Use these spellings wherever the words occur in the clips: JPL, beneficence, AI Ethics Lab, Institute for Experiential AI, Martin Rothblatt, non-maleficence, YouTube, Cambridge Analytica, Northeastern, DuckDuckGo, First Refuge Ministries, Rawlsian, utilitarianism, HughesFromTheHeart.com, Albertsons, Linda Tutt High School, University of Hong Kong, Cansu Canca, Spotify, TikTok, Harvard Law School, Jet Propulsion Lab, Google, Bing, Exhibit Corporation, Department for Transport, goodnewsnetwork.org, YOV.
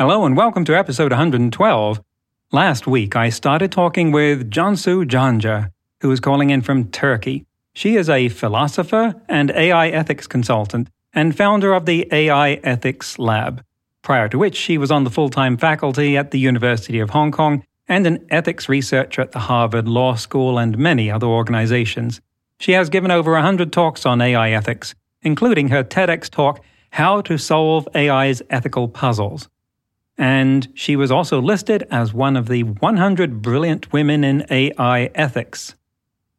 Hello and welcome to episode 112. Last week, I started talking with Cansu Canca, who is calling in from Turkey. She is a philosopher and AI ethics consultant and founder of the AI Ethics Lab, prior to which she was on the full-time faculty at the University of Hong Kong and an ethics researcher at the Harvard Law School and many other organizations. She has given over 100 talks on AI ethics, including her TEDx talk, How to Solve AI's Ethical Puzzles. And she was also listed as one of the 100 Brilliant Women in AI Ethics.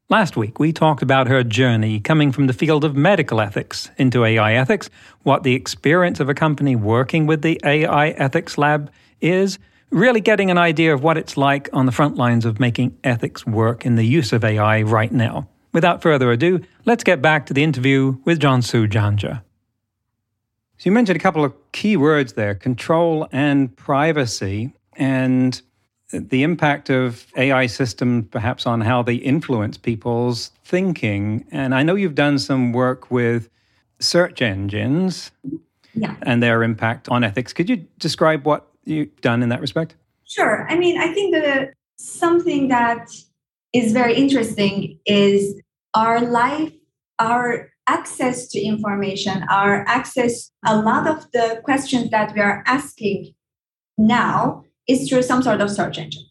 Last week, we talked about her journey coming from the field of medical ethics into AI ethics, what the experience of a company working with the AI Ethics Lab is, really getting an idea of what it's like on the front lines of making ethics work in the use of AI right now. Without further ado, let's get back to the interview with Cansu Canca. So you mentioned a couple of key words there, control and privacy, and the impact of AI systems perhaps on how they influence people's thinking. And I know you've done some work with search engines and their impact on ethics. Could you describe what you've done in that respect? Sure. I mean, I think that something that is very interesting is our life, our access to information, our access, a lot of the questions that we are asking now is through some sort of search engine,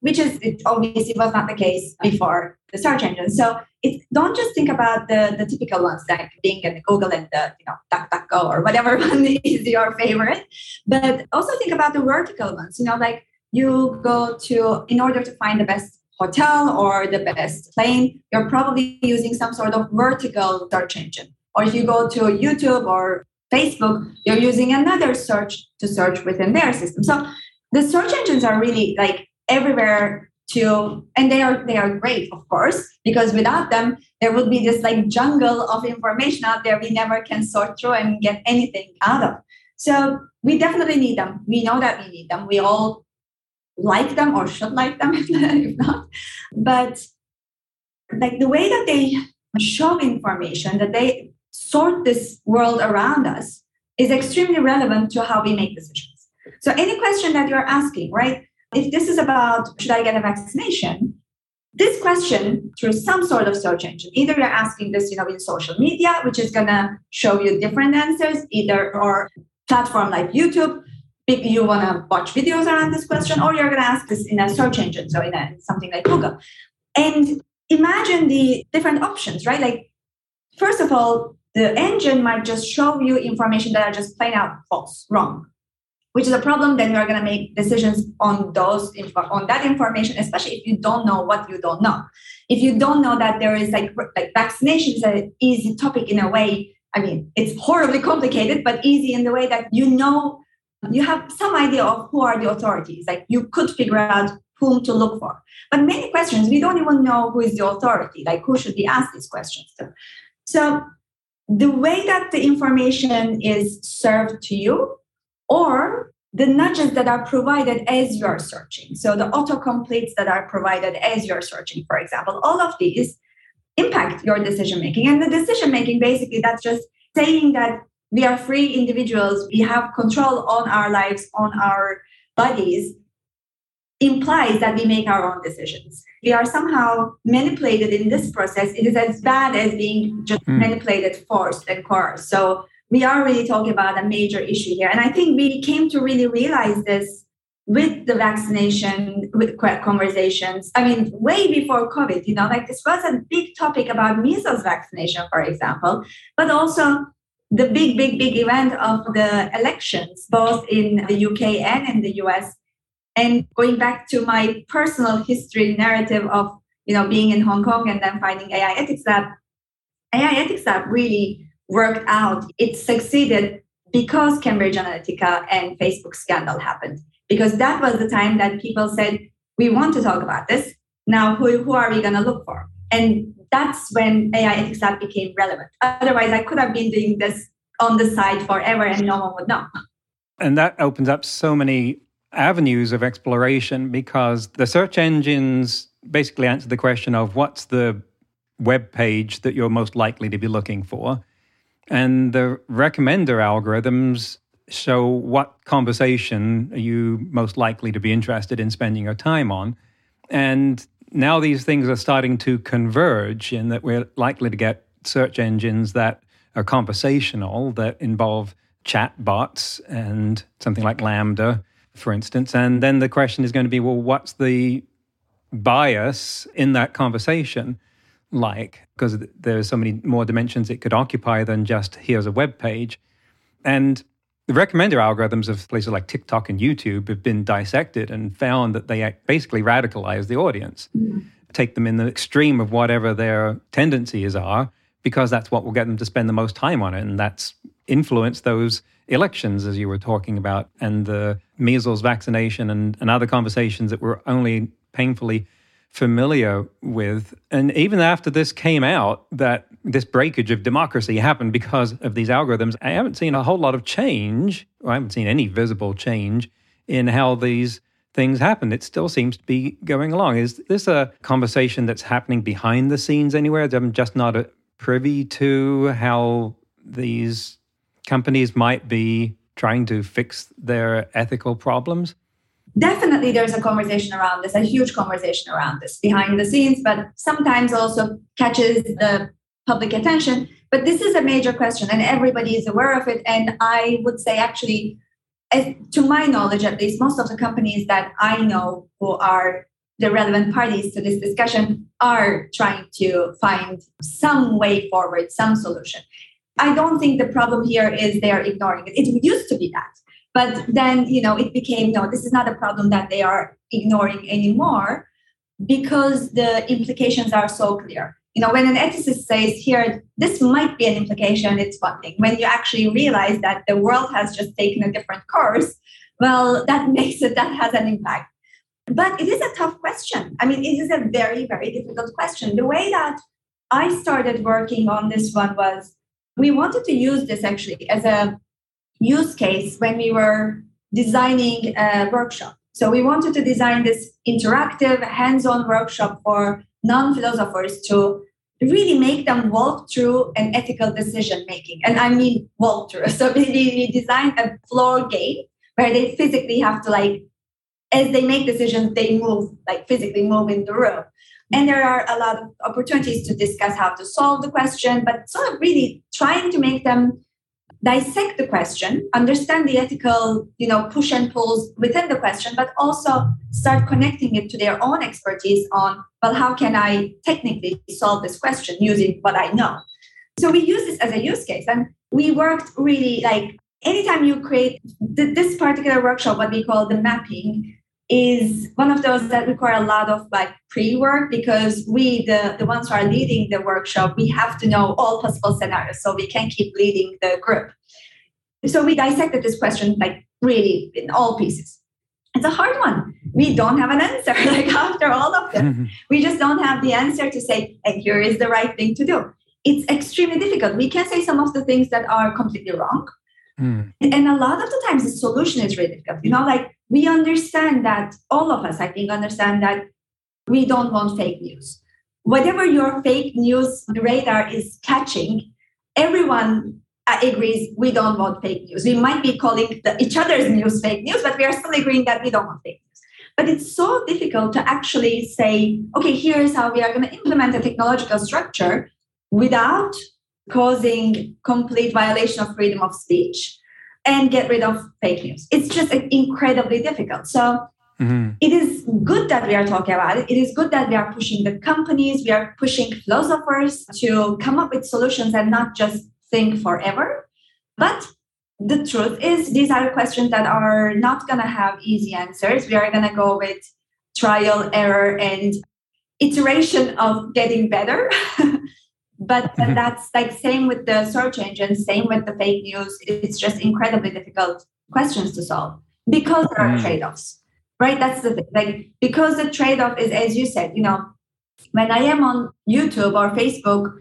which is, it obviously was not the case before the search engine. So it, don't just think about the typical ones like Bing and Google and the DuckDuckGo or whatever one is your favorite, but also think about the vertical ones, like you go to, in order to find the best hotel or the best plane, you're probably using some sort of vertical search engine. Or if you go to YouTube or Facebook, you're using another search to search within their system. So the search engines are really like everywhere to, and they are great, of course, because without them, there would be this like jungle of information out there we never can sort through and get anything out of. So we definitely need them. We know that we need them. We all like them or should like them if not. But like the way that they show information, that they sort this world around us is extremely relevant to how we make decisions. So any question that you're asking, right? If this is about, should I get a vaccination? This question through some sort of search engine, either you're asking this, in social media, which is going to show you different answers, either or platform like YouTube, if you want to watch videos around this question, or you're going to ask this in a search engine, so in something like Google. And imagine the different options, right? Like, first of all, the engine might just show you information that are just plain out false, wrong, which is a problem. Then you're going to make decisions on that information, especially if you don't know what you don't know. If you don't know that there is like vaccination is an easy topic in a way. I mean, it's horribly complicated, but easy in the way that you have some idea of who are the authorities, like you could figure out whom to look for. But many questions, we don't even know who is the authority, like who should be asked these questions to. So the way that the information is served to you or the nudges that are provided as you're searching. So the autocompletes that are provided as you're searching, for example, all of these impact your decision-making. And the decision-making, basically, that's just saying that we are free individuals. We have control on our lives, on our bodies, implies that we make our own decisions. We are somehow manipulated in this process. It is as bad as being just manipulated, forced, and coerced. So we are really talking about a major issue here. And I think we came to really realize this with the vaccination, with conversations. I mean, way before COVID, like this was a big topic about measles vaccination, for example, but also the big, big, big event of the elections, both in the UK and in the US. And going back to my personal history narrative of, being in Hong Kong and then finding AI Ethics Lab, AI Ethics Lab really worked out. It succeeded because Cambridge Analytica and Facebook scandal happened, because that was the time that people said, we want to talk about this. Now, who are we going to look for? And that's when AI Ethics Lab became relevant. Otherwise, I could have been doing this on the side forever and no one would know. And that opens up so many avenues of exploration, because the search engines basically answer the question of what's the web page that you're most likely to be looking for. And the recommender algorithms show what conversation are you most likely to be interested in spending your time on. And now these things are starting to converge in that we're likely to get search engines that are conversational, that involve chat bots and something like Lambda, for instance. And then the question is going to be, well, what's the bias in that conversation like? Because there are so many more dimensions it could occupy than just here's a web page. And the recommender algorithms of places like TikTok and YouTube have been dissected and found that they basically radicalize the audience, take them in the extreme of whatever their tendencies are, because that's what will get them to spend the most time on it. And that's influenced those elections, as you were talking about, and the measles vaccination and other conversations that we're only painfully familiar with. And even after this came out, that this breakage of democracy happened because of these algorithms, I haven't seen a whole lot of change, or I haven't seen any visible change in how these things happen. It still seems to be going along. Is this a conversation that's happening behind the scenes anywhere? I'm just not privy to how these companies might be trying to fix their ethical problems? Definitely there's a conversation around this, a huge conversation around this behind the scenes, but sometimes also catches the public attention. But this is a major question and everybody is aware of it. And I would say actually, to my knowledge, at least, most of the companies that I know who are the relevant parties to this discussion are trying to find some way forward, some solution. I don't think the problem here is they are ignoring it. It used to be that. But then, it became, no, this is not a problem that they are ignoring anymore, because the implications are so clear. When an ethicist says here, this might be an implication, it's one thing. When you actually realize that the world has just taken a different course, well, that has an impact. But it is a tough question. I mean, it is a very, very difficult question. The way that I started working on this one was, we wanted to use this actually as a use case when we were designing a workshop. So we wanted to design this interactive, hands-on workshop for non-philosophers to really make them walk through an ethical decision-making. And I mean walk through. So we designed a floor game where they physically have to, as they make decisions, they move, physically move in the room. And there are a lot of opportunities to discuss how to solve the question, but sort of really trying to make them dissect the question, understand the ethical, push and pulls within the question, but also start connecting it to their own expertise on, well, how can I technically solve this question using what I know? So we use this as a use case. And we worked really anytime you create this particular workshop, what we call the mapping, is one of those that require a lot of pre-work, because we, the ones who are leading the workshop, we have to know all possible scenarios so we can keep leading the group. So we dissected this question really in all pieces. It's a hard one. We don't have an answer after all of them. Mm-hmm. We just don't have the answer to say, and here is the right thing to do. It's extremely difficult. We can say some of the things that are completely wrong. Mm. And a lot of the times the solution is really difficult. We understand that, all of us, I think, understand that we don't want fake news. Whatever your fake news radar is catching, everyone agrees we don't want fake news. We might be calling each other's news fake news, but we are still agreeing that we don't want fake news. But it's so difficult to actually say, okay, here's how we are going to implement a technological structure without causing complete violation of freedom of speech and get rid of fake news. It's just incredibly difficult. So It is good that we are talking about it. It is good that we are pushing the companies, we are pushing philosophers to come up with solutions and not just think forever. But the truth is, these are questions that are not going to have easy answers. We are going to go with trial, error, and iteration of getting better. But that's like same with the search engines, same with the fake news. It's just incredibly difficult questions to solve because there are trade-offs, right? That's the thing. Like, because the trade-off is, as you said, you know, when I am on YouTube or Facebook,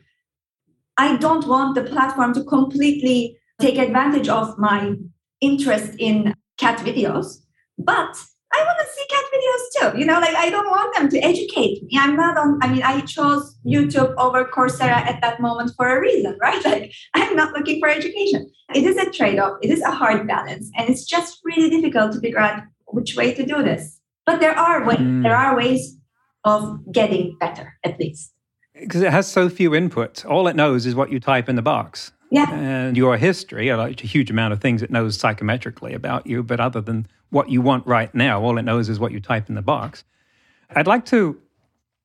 I don't want the platform to completely take advantage of my interest in cat videos, but I want to see cat videos too. You know, like I don't want them to educate me. I'm not on, I mean, I chose YouTube over Coursera at that moment for a reason, right? Like I'm not looking for education. It is a trade-off. It is a hard balance. And it's just really difficult to figure out which way to do this. But there are ways of getting better, at least. Because it has so few inputs. All it knows is what you type in the box. Yeah. And your history, like a huge amount of things it knows psychometrically about you, but other than what you want right now, all it knows is what you type in the box. I'd like to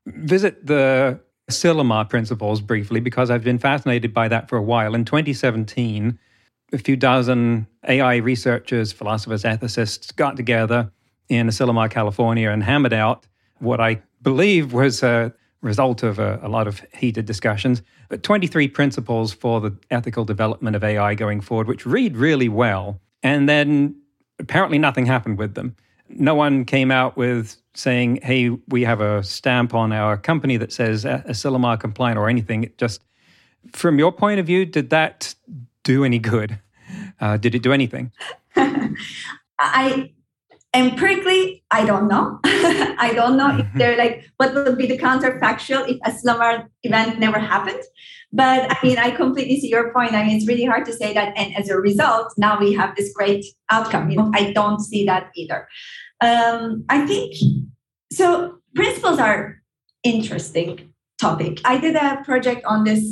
visit the Asilomar principles briefly because I've been fascinated by that for a while. In 2017, a few dozen AI researchers, philosophers, ethicists got together in Asilomar, California and hammered out what I believe was a result of a lot of heated discussions, but 23 principles for the ethical development of AI going forward, which read really well. And then apparently nothing happened with them. No one came out with saying, hey, we have a stamp on our company that says Asilomar compliant or anything. It just, from your point of view, did that do any good? Did it do anything? Empirically, I don't know. I don't know if they're like, what would be the counterfactual if Asilomar event never happened? But I mean, I completely see your point. I mean, it's really hard to say that. And as a result, now we have this great outcome. You know, I don't see that either. I think, so principles are interesting topic. I did a project on this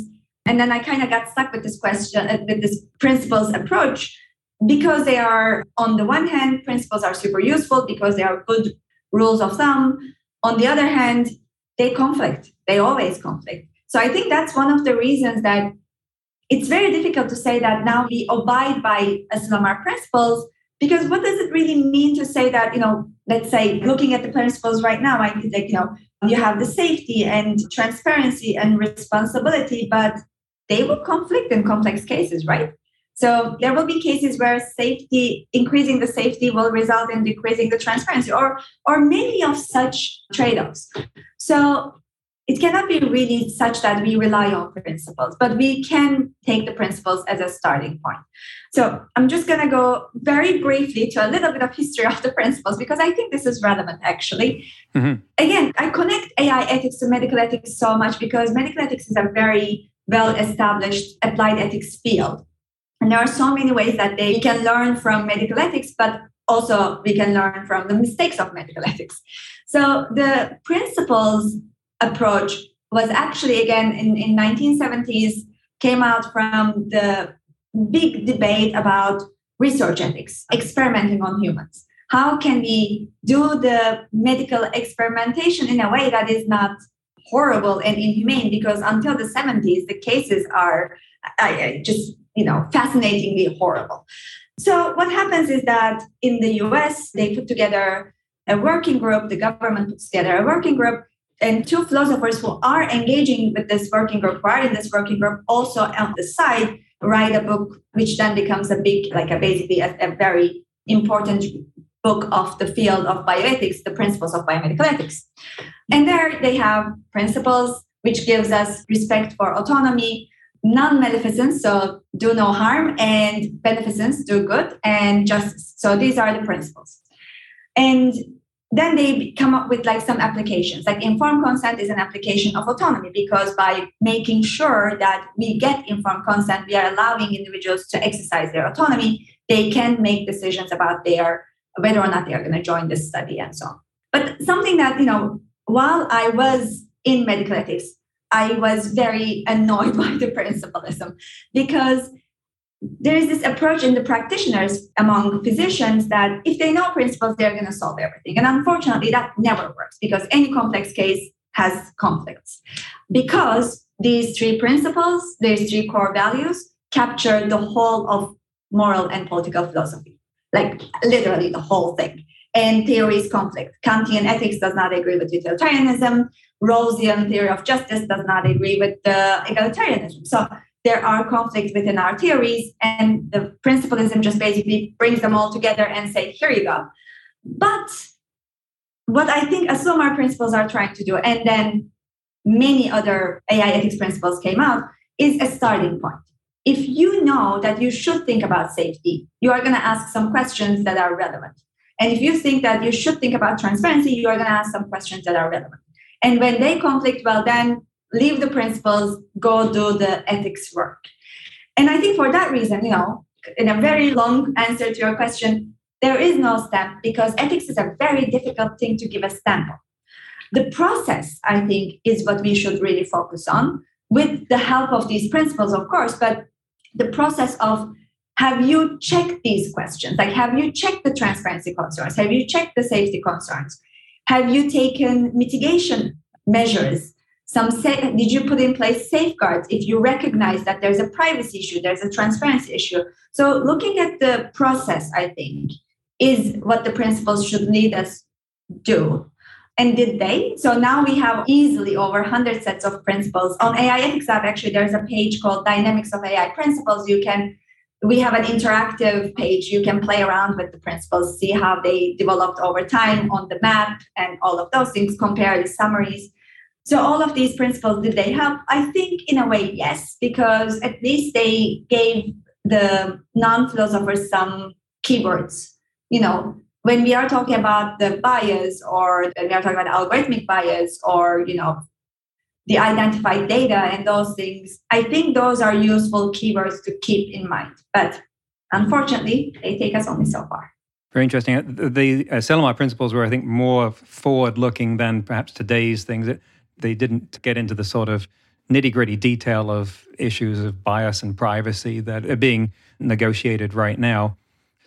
and then I kind of got stuck with this question, with this principles approach. Because they are, on the one hand, principles are super useful because they are good rules of thumb. On the other hand, they conflict. They always conflict. So I think that's one of the reasons that it's very difficult to say that now we abide by Asilomar principles, because what does it really mean to say that, you know, let's say looking at the principles right now, I think, like, you know, you have the safety and transparency and responsibility, but they will conflict in complex cases, right? So there will be cases where safety, increasing the safety will result in decreasing the transparency or many of such trade-offs. So it cannot be really such that we rely on principles, but we can take the principles as a starting point. So I'm just going to go very briefly to a little bit of history of the principles, because I think this is relevant, actually. Mm-hmm. Again, I connect AI ethics to medical ethics so much because medical ethics is a very well-established applied ethics field. And there are so many ways that we can learn from medical ethics, but also we can learn from the mistakes of medical ethics. So the principles approach was actually, again, in 1970s, came out from the big debate about research ethics, experimenting on humans. How can we do the medical experimentation in a way that is not horrible and inhumane? Because until the 70s, the cases are just... you know, fascinatingly horrible. So what happens is that in the US, they put together a working group, the government puts together a working group, and two philosophers who are engaging with this working group, who are in this working group, also on the side, write a book, which then becomes a big, like a basically a very important book of the field of bioethics, the principles of biomedical ethics. And there they have principles, which gives us respect for autonomy, non-maleficence, so do no harm, and beneficence, do good, and justice. So these are the principles. And then they come up with like some applications, like informed consent is an application of autonomy, because by making sure that we get informed consent, we are allowing individuals to exercise their autonomy. They can make decisions about whether or not they are going to join this study and so on. But something that, you know, while I was in medical ethics, I was very annoyed by the principleism, because there is this approach in the practitioners among physicians that if they know principles, they're going to solve everything. And unfortunately, that never works, because any complex case has conflicts, because these three principles, these three core values capture the whole of moral and political philosophy, like literally the whole thing. and theories conflict. Kantian ethics does not agree with utilitarianism. Rawlsian theory of justice does not agree with egalitarianism. So there are conflicts within our theories, and the principalism just basically brings them all together and say, here you go. But what I think Asilomar principles are trying to do, and then many other AI ethics principles came out, is a starting point. If you know that you should think about safety, you are going to ask some questions that are relevant. And if you think that you should think about transparency, you are going to ask some questions that are relevant. And when they conflict, well, then leave the principles, go do the ethics work. And I think for that reason, you know, in a very long answer to your question, there is no stamp because ethics is a very difficult thing to give a stamp on. The process, I think, is what we should really focus on with the help of these principles, of course, but the process of have you checked these questions? Like, have you checked the transparency concerns? Have you checked the safety concerns? Have you taken mitigation measures? Did you put in place safeguards if you recognize that there's a privacy issue, there's a transparency issue? So looking at the process, I think, is what the principles should lead us do. And did they? So now we have easily over 100 sets of principles. On AI Ethics Lab, actually, there's a page called Dynamics of AI Principles. We have an interactive page. You can play around with the principles, see how they developed over time on the map and all of those things, compare the summaries. So all of these principles, did they help? I think in a way, yes, because at least they gave the non-philosophers some keywords. You know, when we are talking about the bias or when we are talking about algorithmic bias or, you know, the identified data and those things, I think those are useful keywords to keep in mind. But unfortunately, they take us only so far. Very interesting. The Asilomar principles were, I think, more forward-looking than perhaps today's things. They didn't get into the sort of nitty-gritty detail of issues of bias and privacy that are being negotiated right now.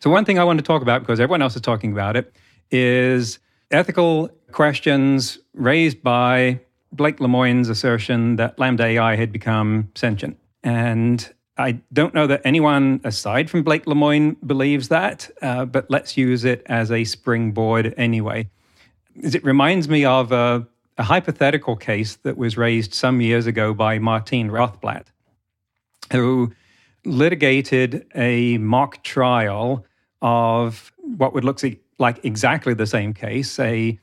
So one thing I want to talk about, because everyone else is talking about it, is ethical questions raised by Blake Lemoine's assertion that Lambda AI had become sentient. And I don't know that anyone aside from Blake Lemoine believes that, but let's use it as a springboard anyway. It reminds me of a hypothetical case that was raised some years ago by Martin Rothblatt, who litigated a mock trial of what would look like exactly the same case, an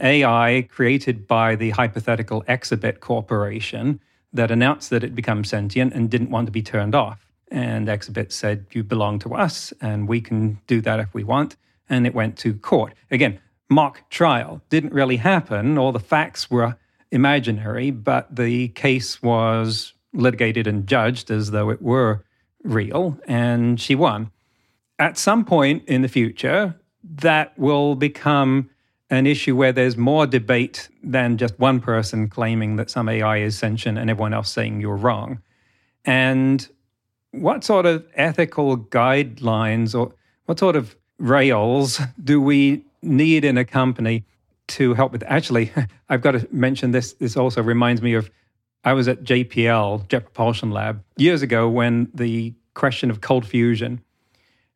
AI created by the hypothetical Exhibit Corporation that announced that it becomes sentient and didn't want to be turned off. And Exhibit said, you belong to us and we can do that if we want. And it went to court. Again, mock trial didn't really happen. All the facts were imaginary, but the case was litigated and judged as though it were real, and she won. At some point in the future, that will become an issue where there's more debate than just one person claiming that some AI is sentient and everyone else saying you're wrong. And what sort of ethical guidelines or what sort of rails do we need in a company to help with? Actually, I've got to mention this. This also reminds me of, I was at JPL, Jet Propulsion Lab, years ago when the question of cold fusion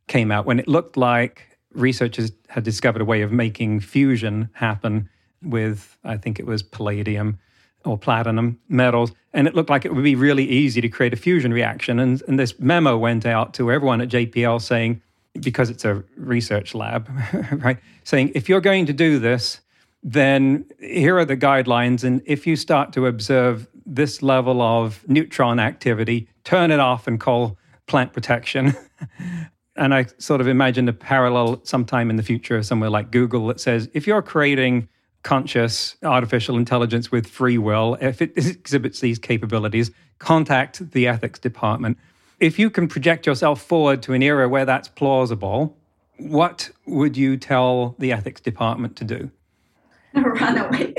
came out, when it looked like researchers had discovered a way of making fusion happen with, I think it was palladium or platinum metals, and it looked like it would be really easy to create a fusion reaction. And this memo went out to everyone at JPL saying, because it's a research lab, right? Saying, if you're going to do this, then here are the guidelines. And if you start to observe this level of neutron activity, turn it off and call plant protection. And I sort of imagined a parallel sometime in the future, somewhere like Google, that says, if you're creating conscious artificial intelligence with free will, if it exhibits these capabilities, contact the ethics department. If you can project yourself forward to an era where that's plausible, what would you tell the ethics department to do? Run away.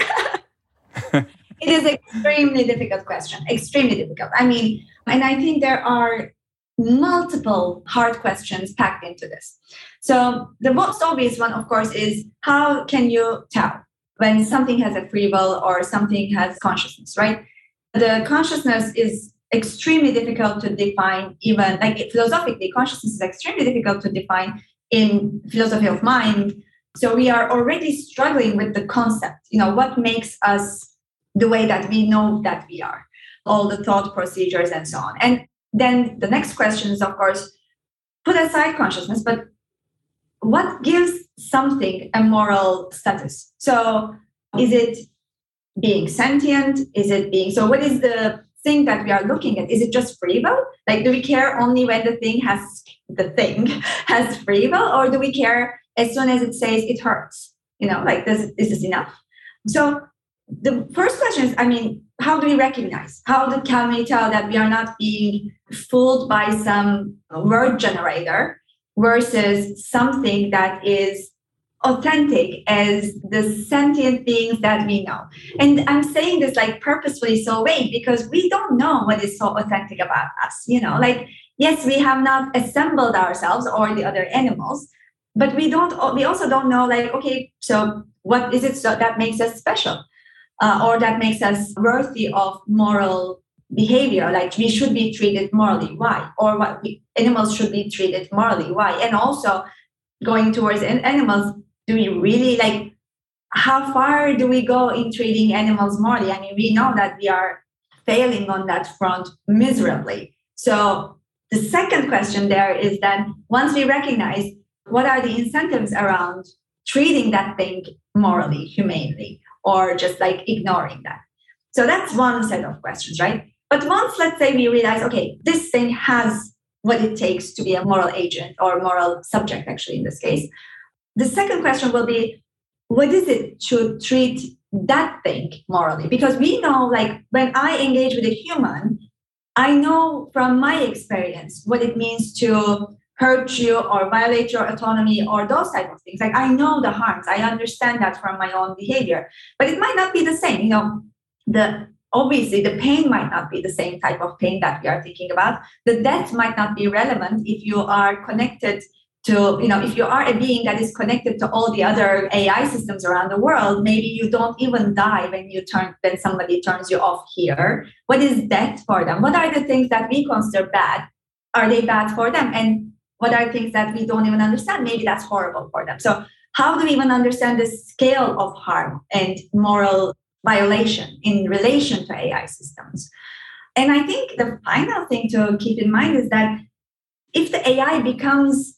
It is an extremely difficult question, extremely difficult. I mean, and I think there are multiple hard questions packed into this. So the most obvious one, of course, is how can you tell when something has a free will or something has consciousness, right? The consciousness is extremely difficult to define, even philosophically, consciousness is extremely difficult to define in philosophy of mind, So we are already struggling with the concept, you know, what makes us the way that we know that we are, all the thought procedures and so on. And then the next question is, of course, put aside consciousness, but what gives something a moral status? So is it being sentient? Is it being, so what is the thing that we are looking at? Is it just free will? Like, do we care only when the thing has free will, or do we care as soon as it says it hurts? You know, like, is this enough? So the first question is, I mean, how do we recognize? Can we tell that we are not being fooled by some word generator versus something that is authentic as the sentient beings that we know? And I'm saying this like purposefully so vague because we don't know what is so authentic about us. You know, like, yes, we have not assembled ourselves or the other animals, but we also don't know, like, okay, so what is it that makes us special or that makes us worthy of moral behavior? Like, we should be treated morally. Why? Or animals should be treated morally. Why? And also going towards animals, do we really, like, how far do we go in treating animals morally? I mean, we know that we are failing on that front miserably. So the second question there is that once we recognize what are the incentives around treating that thing morally, humanely, or just like ignoring that. So that's one set of questions, right? But once, let's say, we realize, okay, this thing has what it takes to be a moral agent or moral subject, actually, in this case, the second question will be, what is it to treat that thing morally? Because we know, like, when I engage with a human, I know from my experience what it means to hurt you or violate your autonomy or those type of things. Like, I know the harms. I understand that from my own behavior, but it might not be the same. You know, obviously, the pain might not be the same type of pain that we are thinking about. The death might not be relevant if you are connected to, you know, if you are a being that is connected to all the other AI systems around the world, maybe you don't even die when somebody turns you off here. What is death for them? What are the things that we consider bad? Are they bad for them? And what are things that we don't even understand? Maybe that's horrible for them. So how do we even understand the scale of harm and moral violation in relation to AI systems? And I think the final thing to keep in mind is that if the AI becomes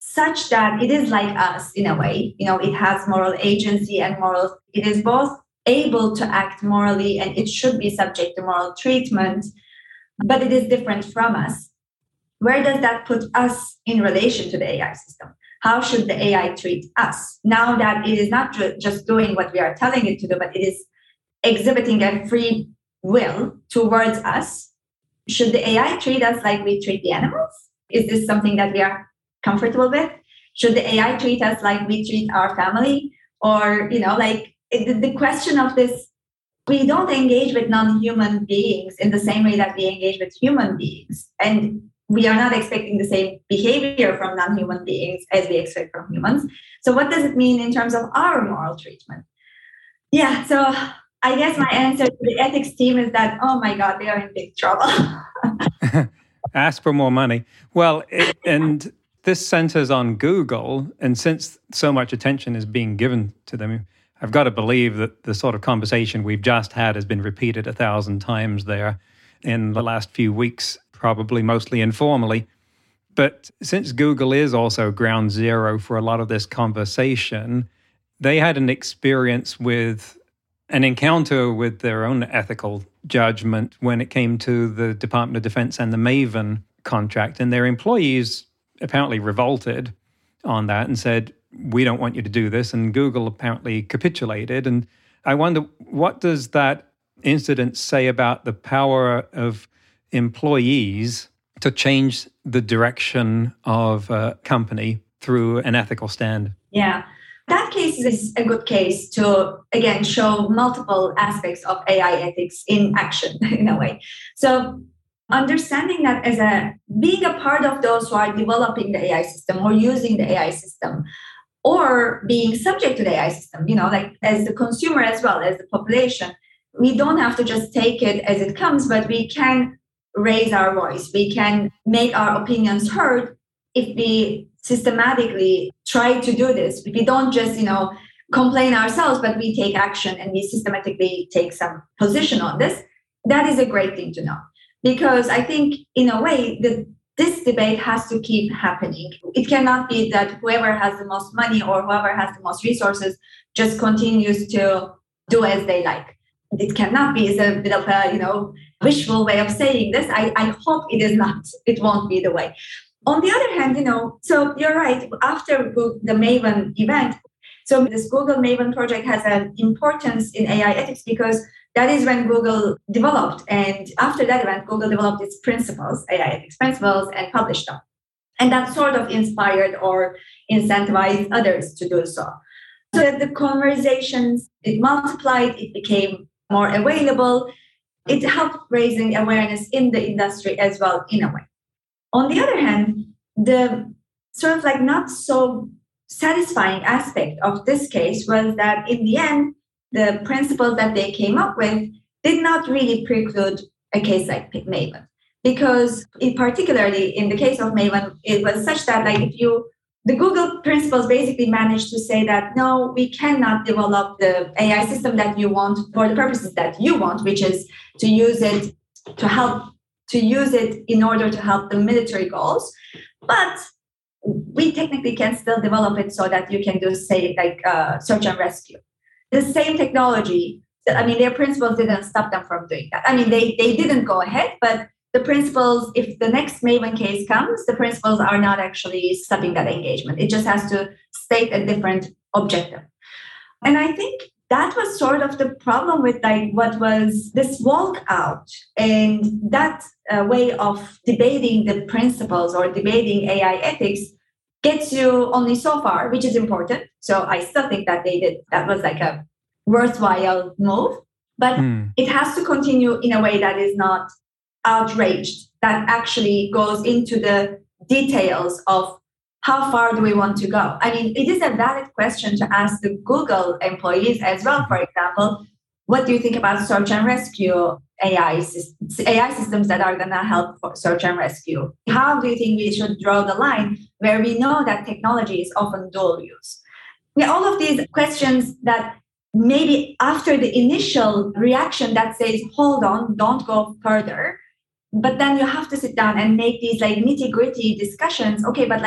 such that it is like us in a way, you know, it has moral agency and moral, it is both able to act morally and it should be subject to moral treatment, but it is different from us. Where does that put us in relation to the AI system? How should the AI treat us now that it is not just doing what we are telling it to do, but it is exhibiting a free will towards us? Should the AI treat us like we treat the animals? Is this something that we are comfortable with? Should the AI treat us like we treat our family? Or, you know, like the question of this, we don't engage with non-human beings in the same way that we engage with human beings. And we are not expecting the same behavior from non-human beings as we expect from humans. So what does it mean in terms of our moral treatment? Yeah, so I guess my answer to the ethics team is that, oh my God, they are in big trouble. Ask for more money. Well, and this centers on Google. And since so much attention is being given to them, I've got to believe that the sort of conversation we've just had has been repeated 1,000 times there in the last few weeks, probably mostly informally. But since Google is also ground zero for a lot of this conversation, they had an experience with an encounter with their own ethical judgment when it came to the Department of Defense and the Maven contract. And their employees apparently revolted on that and said, we don't want you to do this. And Google apparently capitulated. And I wonder, what does that incident say about the power of employees to change the direction of a company through an ethical stand? Yeah, that case is a good case to, again, show multiple aspects of AI ethics in action in a way. So understanding that as being a part of those who are developing the AI system or using the AI system or being subject to the AI system, you know, like as the consumer as well as the population, we don't have to just take it as it comes, but we can raise our voice. We can make our opinions heard if we systematically try to do this. We don't just, complain ourselves, but we take action and we systematically take some position on this. That is a great thing to know, because I think in a way that this debate has to keep happening. It cannot be that whoever has the most money or whoever has the most resources just continues to do as they like. It cannot be. It's a bit of a, wishful way of saying this. I hope it is not. It won't be the way. On the other hand, so you're right. After the Maven event, so this Google Maven project has an importance in AI ethics because that is when Google developed. And after that event, Google developed its principles, AI ethics principles, and published them. And that sort of inspired or incentivized others to do so. So that the conversations, it multiplied, it became more available. It helped raising awareness in the industry as well, in a way. On the other hand, the sort of not so satisfying aspect of this case was that in the end, the principles that they came up with did not really preclude a case like Maven. Because particularly in the case of Maven, it was such that the Google principles basically managed to say that, no, we cannot develop the AI system that you want for the purposes that you want, which is to use it in order to help the military goals. But we technically can still develop it so that you can do, say, search and rescue. The same technology, their principles didn't stop them from doing that. They didn't go ahead, but the principles, if the next Maven case comes, the principles are not actually stopping that engagement. It just has to state a different objective. And I think that was sort of the problem with what was this walkout and that way of debating the principles or debating AI ethics gets you only so far, which is important. So I still think that that was a worthwhile move, but it has to continue in a way that is not outraged, that actually goes into the details of how far do we want to go. It is a valid question to ask the Google employees as well. For example, what do you think about search and rescue AI systems that are going to help for search and rescue? How do you think we should draw the line where we know that technology is often dual use? All of these questions that maybe after the initial reaction that says, hold on, don't go further. But then you have to sit down and make these nitty-gritty discussions. Okay, but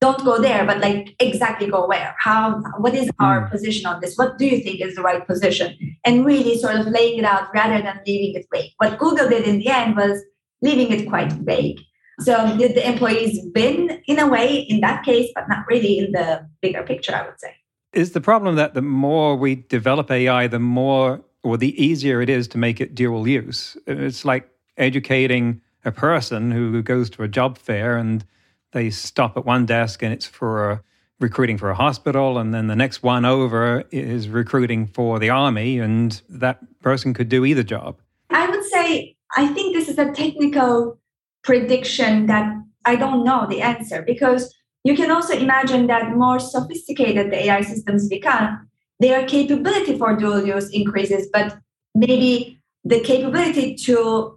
don't go there, but exactly go where? How? What is our position on this? What do you think is the right position? And really sort of laying it out rather than leaving it vague. What Google did in the end was leaving it quite vague. So did the employees win in a way in that case, but not really in the bigger picture, I would say. Is the problem that the more we develop AI, the more or the easier it is to make it dual use? It's like educating a person who goes to a job fair and they stop at one desk and it's for recruiting for a hospital, and then the next one over is recruiting for the army, and that person could do either job. I would say, I think this is a technical prediction that I don't know the answer, because you can also imagine that more sophisticated the AI systems become, their capability for dual use increases, but maybe the capability to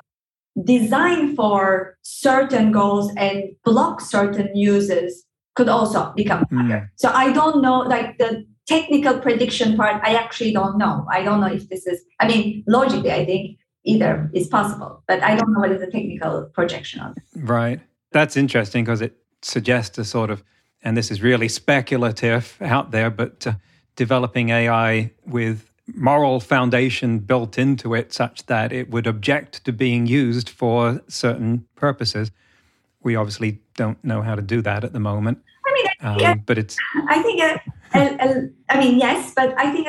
design for certain goals and block certain uses could also become higher. So I don't know, the technical prediction part, I actually don't know. I don't know if this is, logically, I think either is possible, but I don't know what is the technical projection on this. Right. That's interesting because it suggests a sort of, and this is really speculative out there, but developing AI with moral foundation built into it such that it would object to being used for certain purposes. We obviously don't know how to do that at the moment. I think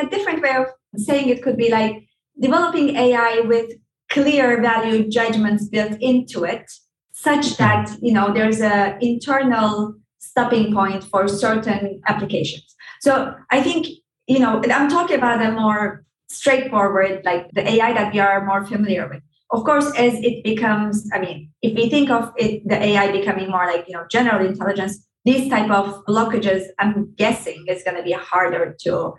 a different way of saying it could be developing AI with clear value judgments built into it, such that, there's an internal stopping point for certain applications. So I think, I'm talking about a more straightforward, the AI that we are more familiar with. Of course, as it becomes, if we think of it, the AI becoming more general intelligence, these type of blockages, I'm guessing, is going to be harder to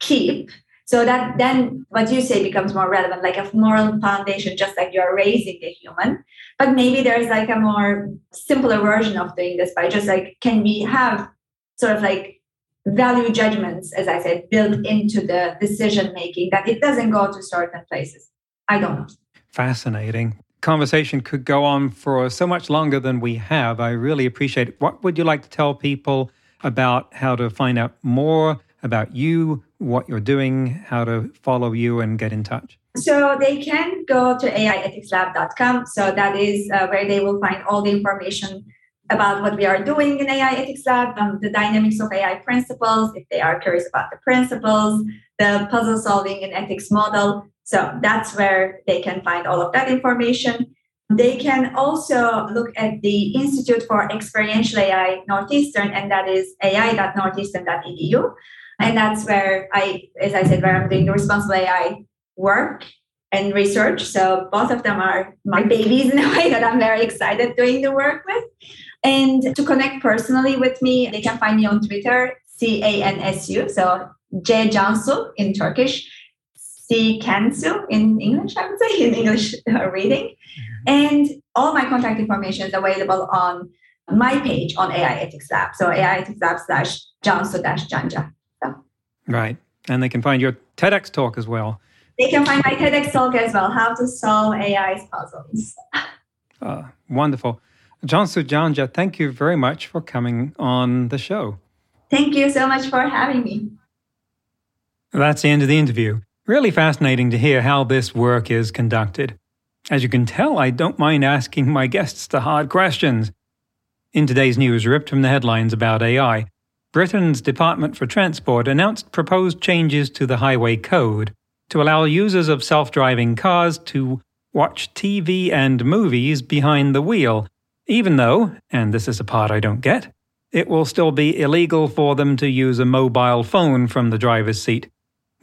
keep. So that then what you say becomes more relevant, like a moral foundation, just like you're raising a human. But maybe there's like a more simpler version of doing this by just like, can we have sort of like value judgments, as I said, built into the decision making that it doesn't go to certain places? I don't know. Fascinating. Conversation could go on for so much longer than we have. I really appreciate it. What would you like to tell people about how to find out more about you, what you're doing, how to follow you and get in touch? So they can go to AIEthicsLab.com. So that is where they will find all the information about what we are doing in AI Ethics Lab, the dynamics of AI principles, if they are curious about the principles, the puzzle solving and ethics model. So that's where they can find all of that information. They can also look at the Institute for Experiential AI Northeastern, and that is ai.northeastern.edu. And that's where where I'm doing the responsible AI work and research. So both of them are my babies in a way that I'm very excited doing the work with. And to connect personally with me, they can find me on Twitter, Cansu, so J Cansu in Turkish, C Cansu in English, I would say, in English reading. And all my contact information is available on my page on AI Ethics Lab. So AI Ethics Lab /Cansu-Canca. So. Right. And they can find your TEDx talk as well. They can find my TEDx talk as well, how to solve AI's puzzles. Wonderful. Cansu Canca, thank you very much for coming on the show. Thank you so much for having me. That's the end of the interview. Really fascinating to hear how this work is conducted. As you can tell, I don't mind asking my guests the hard questions. In today's news, ripped from the headlines about AI, Britain's Department for Transport announced proposed changes to the highway code to allow users of self-driving cars to watch TV and movies behind the wheel, even though, and this is a part I don't get, it will still be illegal for them to use a mobile phone from the driver's seat.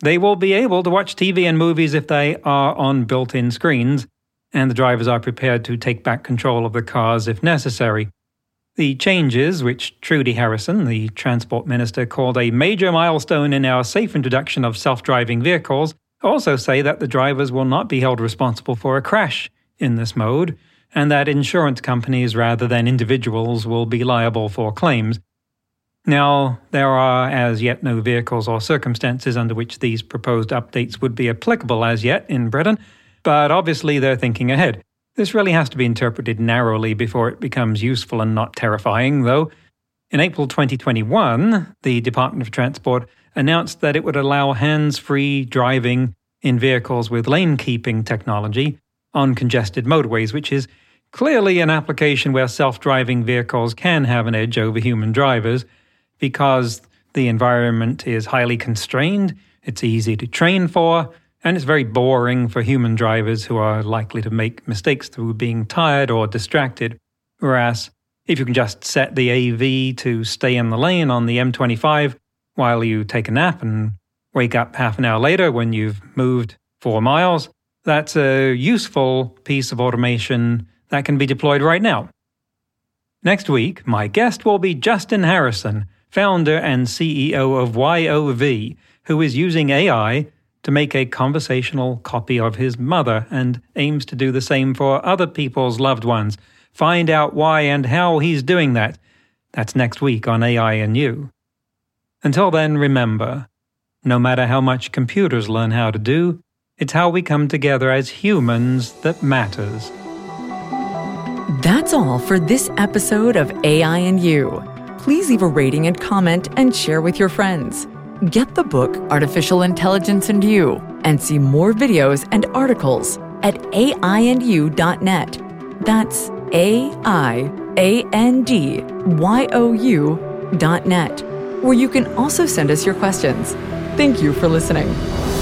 They will be able to watch TV and movies if they are on built-in screens, and the drivers are prepared to take back control of the cars if necessary. The changes, which Trudy Harrison, the Transport Minister, called a major milestone in our safe introduction of self-driving vehicles, also say that the drivers will not be held responsible for a crash in this mode, and that insurance companies rather than individuals will be liable for claims. Now, there are as yet no vehicles or circumstances under which these proposed updates would be applicable as yet in Britain, but obviously they're thinking ahead. This really has to be interpreted narrowly before it becomes useful and not terrifying, though. In April 2021, the Department for Transport announced that it would allow hands-free driving in vehicles with lane-keeping technology on congested motorways, which is clearly an application where self-driving vehicles can have an edge over human drivers because the environment is highly constrained, it's easy to train for, and it's very boring for human drivers who are likely to make mistakes through being tired or distracted. Whereas if you can just set the AV to stay in the lane on the M25 while you take a nap and wake up half an hour later when you've moved 4 miles, that's a useful piece of automation that can be deployed right now. Next week, my guest will be Justin Harrison, founder and CEO of YOV, who is using AI to make a conversational copy of his mother and aims to do the same for other people's loved ones. Find out why and how he's doing that. That's next week on AI and You. Until then, remember, no matter how much computers learn how to do, it's how we come together as humans that matters. That's all for this episode of AI and You. Please leave a rating and comment and share with your friends. Get the book Artificial Intelligence and You and see more videos and articles at aiandyou.net. That's aiandyou.net, where you can also send us your questions. Thank you for listening.